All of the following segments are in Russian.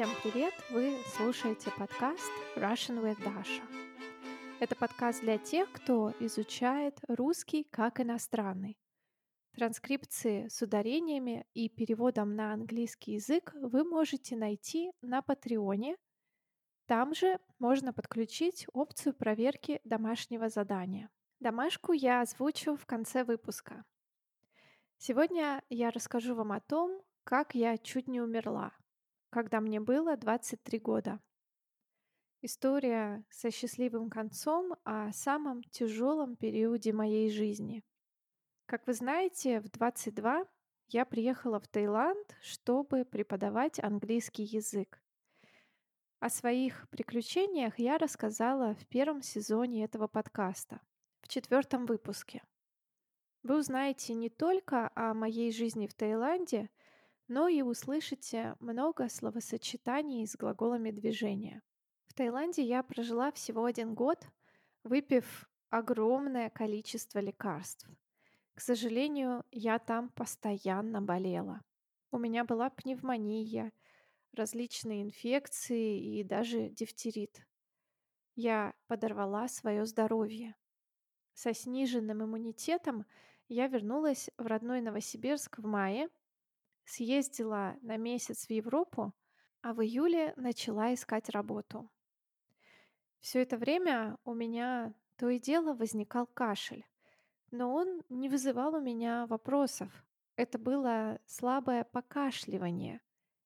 Всем привет! Вы слушаете подкаст Russian with Dasha. Это подкаст для тех, кто изучает русский как иностранный. Транскрипции с ударениями и переводом на английский язык вы можете найти на Patreon. Там же можно подключить опцию проверки домашнего задания. Домашку я озвучу в конце выпуска. Сегодня я расскажу вам о том, как я чуть не умерла, когда мне было 23 года. История со счастливым концом о самом тяжелом периоде моей жизни. Как вы знаете, в 22 я приехала в Таиланд, чтобы преподавать английский язык. О своих приключениях я рассказала в первом сезоне этого подкаста, в 4 выпуске. Вы узнаете не только о моей жизни в Таиланде, но и услышите много словосочетаний с глаголами движения. В Таиланде я прожила всего 1 год, выпив огромное количество лекарств. К сожалению, я там постоянно болела. У меня была пневмония, различные инфекции и даже дифтерит. Я подорвала свое здоровье. Со сниженным иммунитетом я вернулась в родной Новосибирск в мае, съездила на месяц в Европу, а в июле начала искать работу. Все это время у меня то и дело возникал кашель, но он не вызывал у меня вопросов. Это было слабое покашливание.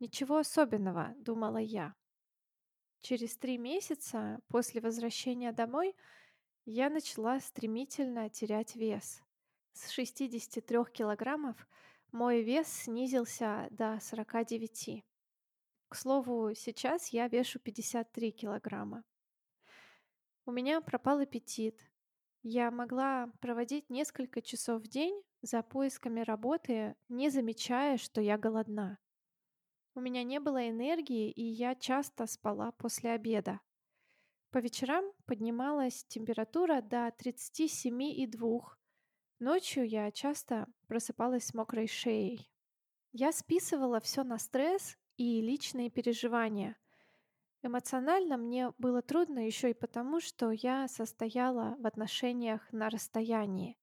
Ничего особенного, думала я. Через 3 месяца после возвращения домой я начала стремительно терять вес. С 63 килограммов мой вес снизился до 49. К слову, сейчас я вешу 53 килограмма. У меня пропал аппетит. Я могла проводить несколько часов в день за поисками работы, не замечая, что я голодна. У меня не было энергии, и я часто спала после обеда. По вечерам поднималась температура до 37,2. Ночью я часто просыпалась с мокрой шеей. Я списывала все на стресс и личные переживания. Эмоционально мне было трудно еще и потому, что я состояла в отношениях на расстоянии.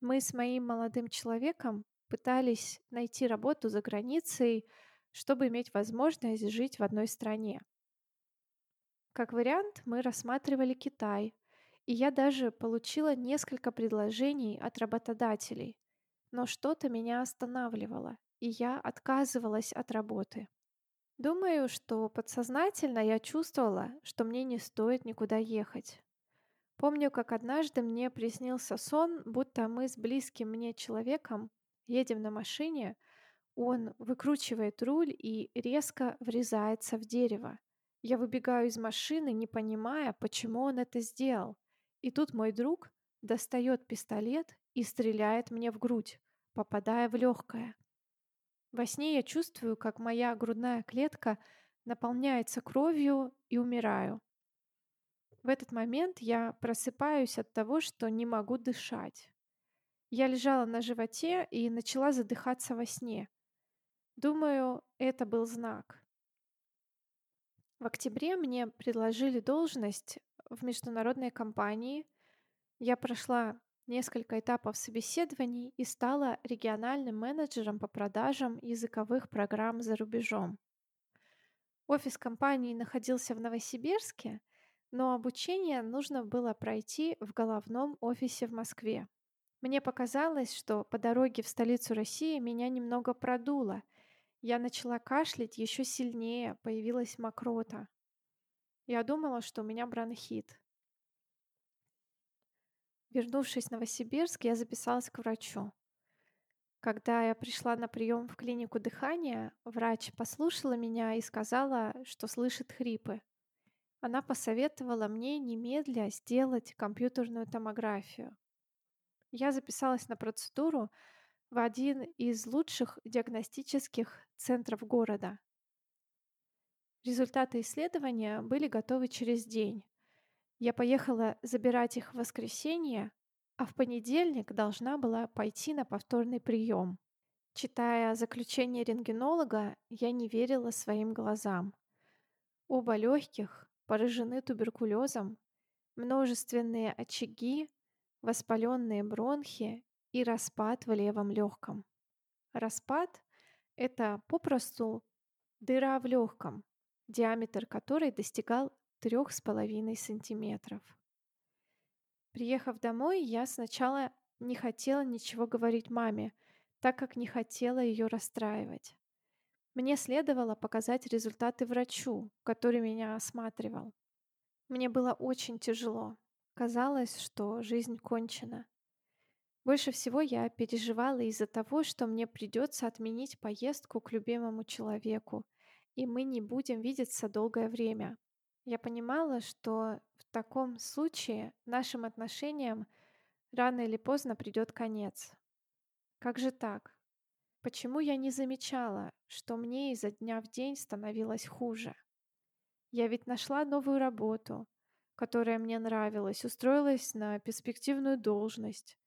Мы с моим молодым человеком пытались найти работу за границей, чтобы иметь возможность жить в одной стране. Как вариант, мы рассматривали Китай, и я даже получила несколько предложений от работодателей, но что-то меня останавливало, и я отказывалась от работы. Думаю, что подсознательно я чувствовала, что мне не стоит никуда ехать. Помню, как однажды мне приснился сон, будто мы с близким мне человеком едем на машине, он выкручивает руль и резко врезается в дерево. Я выбегаю из машины, не понимая, почему он это сделал. И тут мой друг достает пистолет и стреляет мне в грудь, попадая в легкое. Во сне я чувствую, как моя грудная клетка наполняется кровью и умираю. В этот момент я просыпаюсь от того, что не могу дышать. Я лежала на животе и начала задыхаться во сне. Думаю, это был знак. В октябре мне предложили должность в международной компании. Я прошла несколько этапов собеседований и стала региональным менеджером по продажам языковых программ за рубежом. Офис компании находился в Новосибирске, но обучение нужно было пройти в головном офисе в Москве. Мне показалось, что по дороге в столицу России меня немного продуло. Я начала кашлять еще сильнее, появилась мокрота. Я думала, что у меня бронхит. Вернувшись в Новосибирск, я записалась к врачу. Когда я пришла на прием в клинику дыхания, врач послушала меня и сказала, что слышит хрипы. Она посоветовала мне немедля сделать компьютерную томографию. Я записалась на процедуру в один из лучших диагностических центров города. Результаты исследования были готовы через день. Я поехала забирать их в воскресенье, а в понедельник должна была пойти на повторный прием. Читая заключение рентгенолога, я не верила своим глазам. Оба легких поражены туберкулезом, множественные очаги, воспаленные бронхи и распад в левом легком. Распад — это попросту дыра в легком, диаметр которой достигал 3,5 сантиметров. Приехав домой, я сначала не хотела ничего говорить маме, так как не хотела ее расстраивать. Мне следовало показать результаты врачу, который меня осматривал. Мне было очень тяжело. Казалось, что жизнь кончена. Больше всего я переживала из-за того, что мне придется отменить поездку к любимому человеку, и мы не будем видеться долгое время. Я понимала, что в таком случае нашим отношениям рано или поздно придет конец. Как же так? Почему я не замечала, что мне изо дня в день становилось хуже? Я ведь нашла новую работу, которая мне нравилась, устроилась на перспективную должность.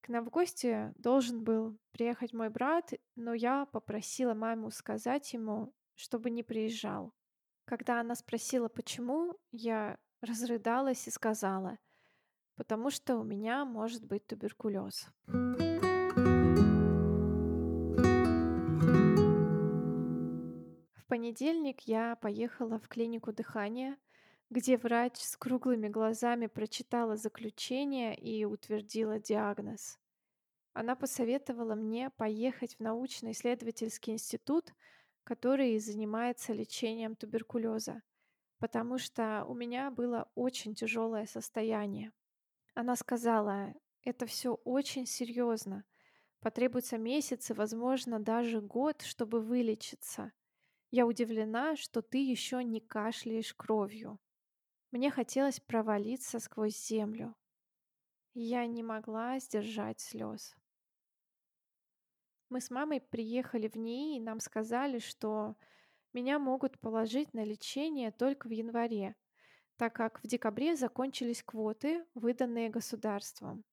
К нам в гости должен был приехать мой брат, но я попросила маму сказать ему, чтобы не приезжал. Когда она спросила, почему, я разрыдалась и сказала, потому что у меня может быть туберкулез. В понедельник я поехала в клинику дыхания, где врач с круглыми глазами прочитала заключение и утвердила диагноз. Она посоветовала мне поехать в научно-исследовательский институт, который занимается лечением туберкулеза, потому что у меня было очень тяжелое состояние. Она сказала, это все очень серьезно, потребуется месяцы, возможно, даже год, чтобы вылечиться. Я удивлена, что ты еще не кашляешь кровью. Мне хотелось провалиться сквозь землю. Я не могла сдержать слез. Мы с мамой приехали в НИИ, и нам сказали, что меня могут положить на лечение только в январе, так как в декабре закончились квоты, выданные государством.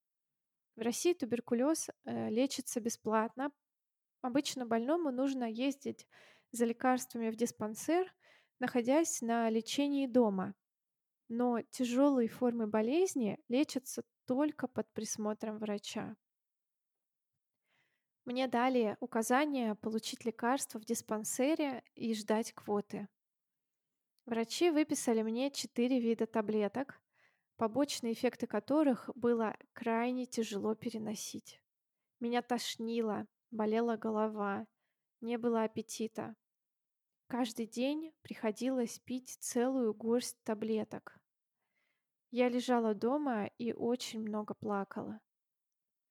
В России туберкулез лечится бесплатно. Обычно больному нужно ездить за лекарствами в диспансер, находясь на лечении дома. Но тяжелые формы болезни лечатся только под присмотром врача. Мне дали указание получить лекарство в диспансере и ждать квоты. Врачи выписали мне 4 вида таблеток, побочные эффекты которых было крайне тяжело переносить. Меня тошнило, болела голова, не было аппетита. Каждый день приходилось пить целую горсть таблеток. Я лежала дома и очень много плакала.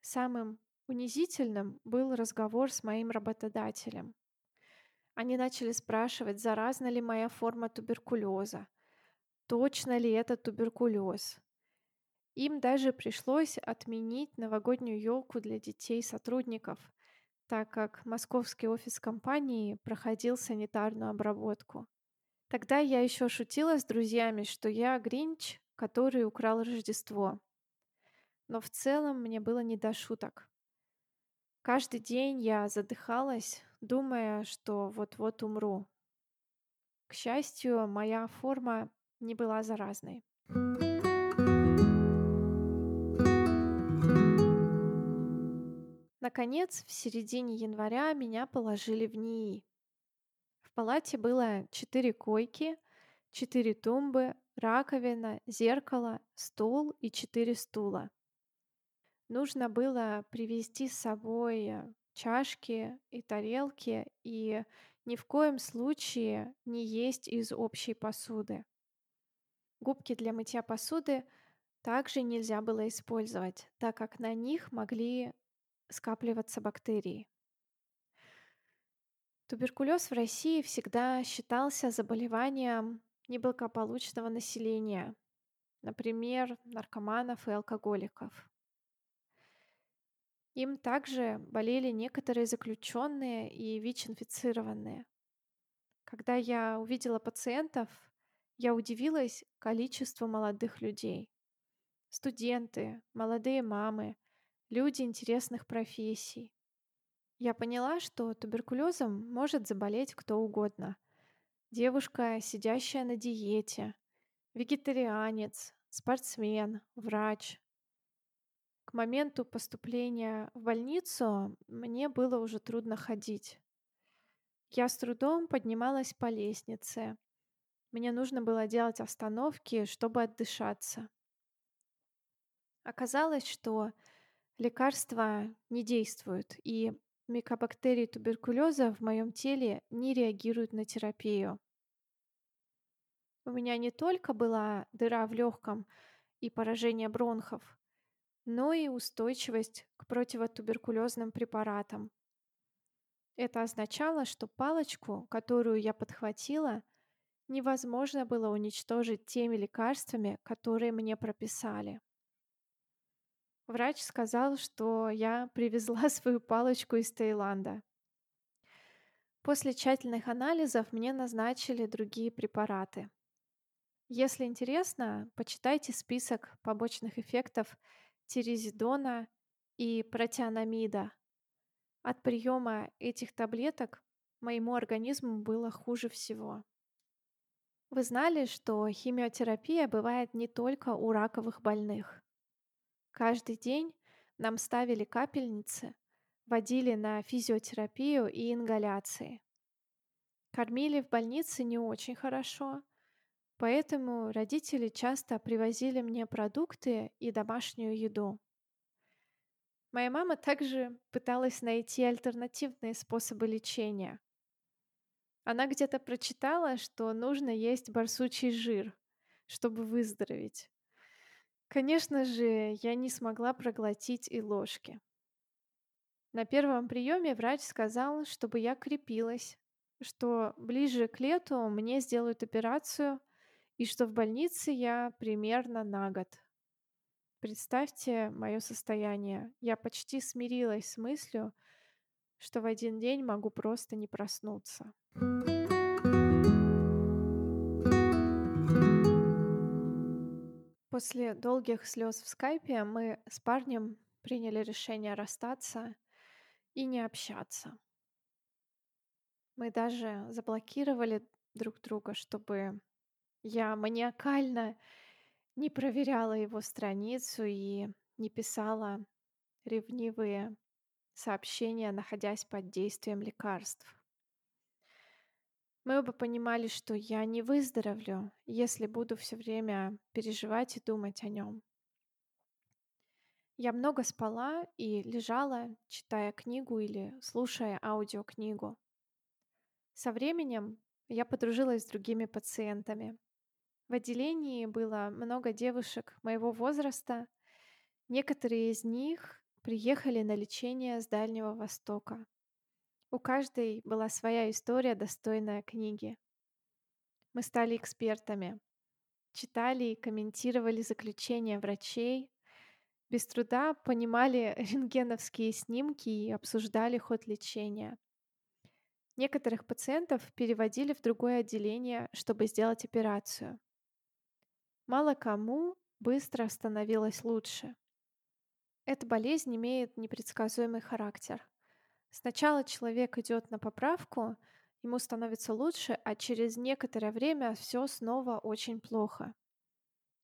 Самым унизительным был разговор с моим работодателем. Они начали спрашивать, заразна ли моя форма туберкулеза, точно ли это туберкулез. Им даже пришлось отменить новогоднюю елку для детей сотрудников, так как московский офис компании проходил санитарную обработку. Тогда я еще шутила с друзьями, что я Гринч, который украл Рождество. Но в целом мне было не до шуток. Каждый день я задыхалась, думая, что вот-вот умру. К счастью, моя форма не была заразной. Наконец, в середине января меня положили в НИИ. В палате было 4 койки, 4 тумбы, раковина, зеркало, стол и 4 стула. Нужно было привезти с собой чашки и тарелки и ни в коем случае не есть из общей посуды. Губки для мытья посуды также нельзя было использовать, так как на них могли скапливаться бактерии. Туберкулез в России всегда считался заболеванием неблагополучного населения, например, наркоманов и алкоголиков. Им также болели некоторые заключенные и ВИЧ-инфицированные. Когда я увидела пациентов, я удивилась количеству молодых людей. Студенты, молодые мамы, люди интересных профессий. Я поняла, что туберкулезом может заболеть кто угодно. Девушка, сидящая на диете, вегетарианец, спортсмен, врач. К моменту поступления в больницу мне было уже трудно ходить. Я с трудом поднималась по лестнице. Мне нужно было делать остановки, чтобы отдышаться. Оказалось, что лекарства не действуют, и микобактерии туберкулеза в моем теле не реагируют на терапию. У меня не только была дыра в легком и поражение бронхов, но и устойчивость к противотуберкулезным препаратам. Это означало, что палочку, которую я подхватила, невозможно было уничтожить теми лекарствами, которые мне прописали. Врач сказал, что я привезла свою палочку из Таиланда. После тщательных анализов мне назначили другие препараты. Если интересно, почитайте список побочных эффектов тиризидона и протианамида. От приема этих таблеток моему организму было хуже всего. Вы знали, что химиотерапия бывает не только у раковых больных. Каждый день нам ставили капельницы, водили на физиотерапию и ингаляции. Кормили в больнице не очень хорошо, поэтому родители часто привозили мне продукты и домашнюю еду. Моя мама также пыталась найти альтернативные способы лечения. Она где-то прочитала, что нужно есть барсучий жир, чтобы выздороветь. Конечно же, я не смогла проглотить и ложки. На первом приеме врач сказал, чтобы я крепилась, что ближе к лету мне сделают операцию и что в больнице я примерно на год. Представьте мое состояние. Я почти смирилась с мыслью, что в один день могу просто не проснуться. После долгих слез в скайпе мы с парнем приняли решение расстаться и не общаться. Мы даже заблокировали друг друга, чтобы я маниакально не проверяла его страницу и не писала ревнивые сообщения, находясь под действием лекарств. Мы оба понимали, что я не выздоровлю, если буду все время переживать и думать о нем. Я много спала и лежала, читая книгу или слушая аудиокнигу. Со временем я подружилась с другими пациентами. В отделении было много девушек моего возраста. Некоторые из них приехали на лечение с Дальнего Востока. У каждой была своя история, достойная книги. Мы стали экспертами, читали и комментировали заключения врачей, без труда понимали рентгеновские снимки и обсуждали ход лечения. Некоторых пациентов переводили в другое отделение, чтобы сделать операцию. Мало кому быстро становилось лучше. Эта болезнь имеет непредсказуемый характер. Сначала человек идет на поправку, ему становится лучше, а через некоторое время все снова очень плохо.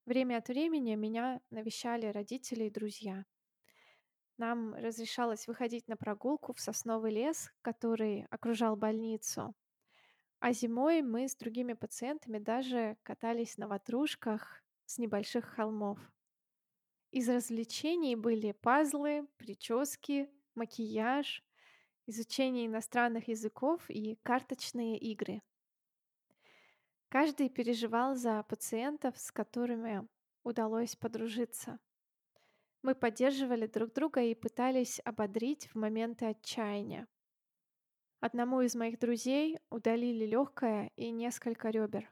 Время от времени меня навещали родители и друзья. Нам разрешалось выходить на прогулку в сосновый лес, который окружал больницу. А зимой мы с другими пациентами даже катались на ватрушках с небольших холмов. Из развлечений были пазлы, прически, макияж, изучение иностранных языков и карточные игры. Каждый переживал за пациентов, с которыми удалось подружиться. Мы поддерживали друг друга и пытались ободрить в моменты отчаяния. Одному из моих друзей удалили легкое и несколько ребер.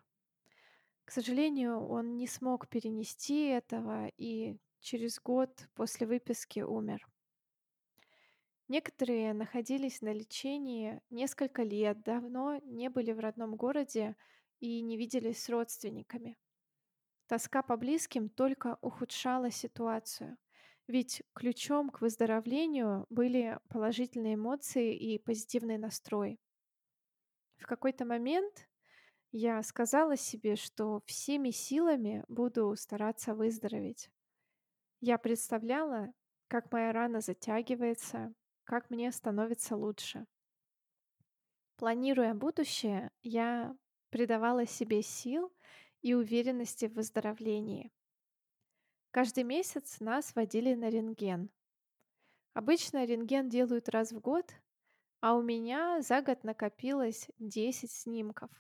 К сожалению, он не смог перенести этого и через год после выписки умер. Некоторые находились на лечении несколько лет, давно не были в родном городе и не виделись с родственниками. Тоска по близким только ухудшала ситуацию. Ведь ключом к выздоровлению были положительные эмоции и позитивный настрой. В какой-то момент я сказала себе, что всеми силами буду стараться выздороветь. Я представляла, как моя рана затягивается, как мне становится лучше. Планируя будущее, я придавала себе сил и уверенности в выздоровлении. Каждый месяц нас водили на рентген. Обычно рентген делают раз в год, а у меня за год накопилось 10 снимков.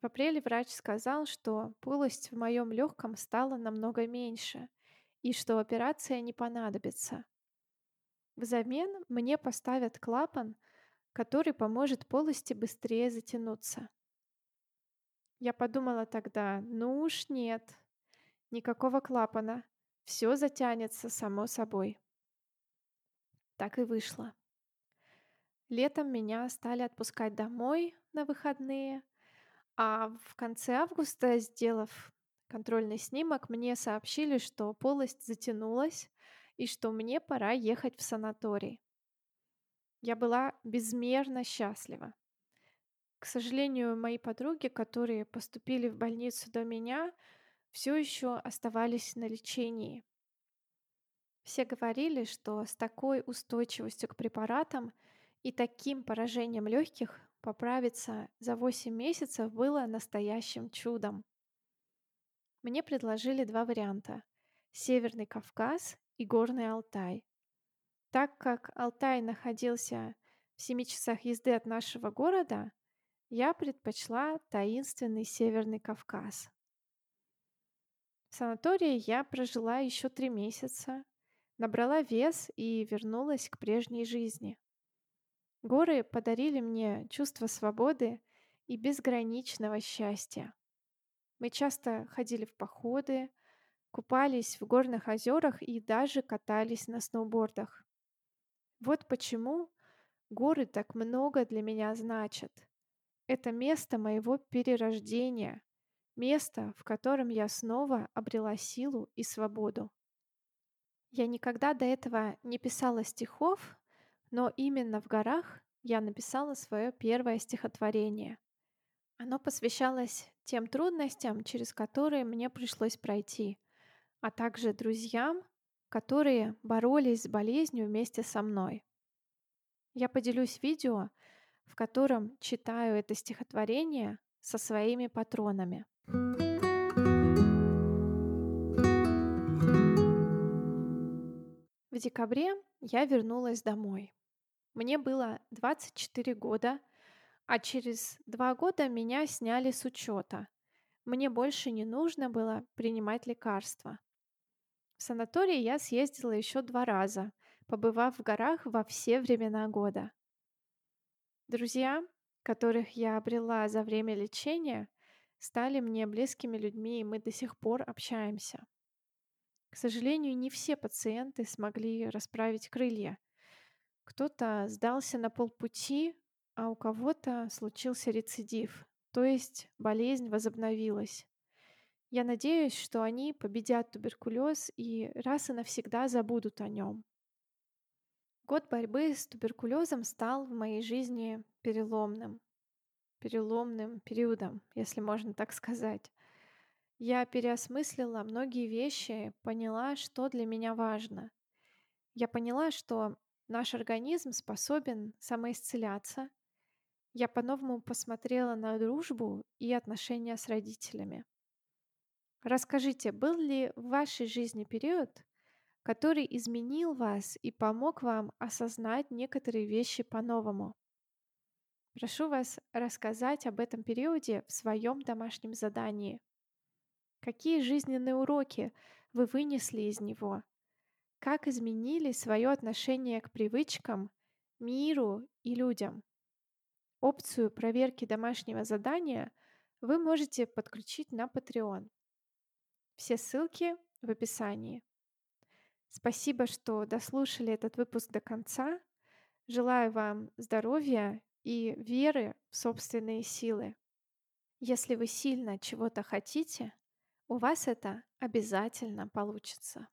В апреле врач сказал, что полость в моем легком стала намного меньше и что операция не понадобится. Взамен мне поставят клапан, который поможет полости быстрее затянуться. Я подумала тогда, ну уж нет, никакого клапана, все затянется само собой. Так и вышло. Летом меня стали отпускать домой на выходные, а в конце августа, сделав контрольный снимок, мне сообщили, что полость затянулась и что мне пора ехать в санаторий. Я была безмерно счастлива. К сожалению, мои подруги, которые поступили в больницу до меня, все еще оставались на лечении. Все говорили, что с такой устойчивостью к препаратам и таким поражением легких поправиться за 8 месяцев было настоящим чудом. Мне предложили два варианта – Северный Кавказ и Горный Алтай. Так как Алтай находился в 7 часах езды от нашего города, я предпочла таинственный Северный Кавказ. В санатории я прожила еще 3 месяца, набрала вес и вернулась к прежней жизни. Горы подарили мне чувство свободы и безграничного счастья. Мы часто ходили в походы, купались в горных озерах и даже катались на сноубордах. Вот почему горы так много для меня значат. Это место моего перерождения, место, в котором я снова обрела силу и свободу. Я никогда до этого не писала стихов, но именно в горах я написала свое первое стихотворение. Оно посвящалось тем трудностям, через которые мне пришлось пройти, а также друзьям, которые боролись с болезнью вместе со мной. Я поделюсь видео, в котором читаю это стихотворение со своими патронами. В декабре я вернулась домой. Мне было 24 года, а через 2 года меня сняли с учета. Мне больше не нужно было принимать лекарства. В санаторий я съездила еще 2 раза, побывав в горах во все времена года. Друзья, которых я обрела за время лечения, стали мне близкими людьми, и мы до сих пор общаемся. К сожалению, не все пациенты смогли расправить крылья. Кто-то сдался на полпути, а у кого-то случился рецидив, то есть болезнь возобновилась. Я надеюсь, что они победят туберкулез и раз и навсегда забудут о нем. Год борьбы с туберкулезом стал в моей жизни переломным периодом, если можно так сказать. Я переосмыслила многие вещи, поняла, что для меня важно. Я поняла, что наш организм способен самоисцеляться. Я по-новому посмотрела на дружбу и отношения с родителями. Расскажите, был ли в вашей жизни период, который изменил вас и помог вам осознать некоторые вещи по-новому? Прошу вас рассказать об этом периоде в своем домашнем задании. Какие жизненные уроки вы вынесли из него? Как изменили свое отношение к привычкам, миру и людям? Опцию проверки домашнего задания вы можете подключить на Patreon. Все ссылки в описании. Спасибо, что дослушали этот выпуск до конца. Желаю вам здоровья и веры в собственные силы. Если вы сильно чего-то хотите, у вас это обязательно получится.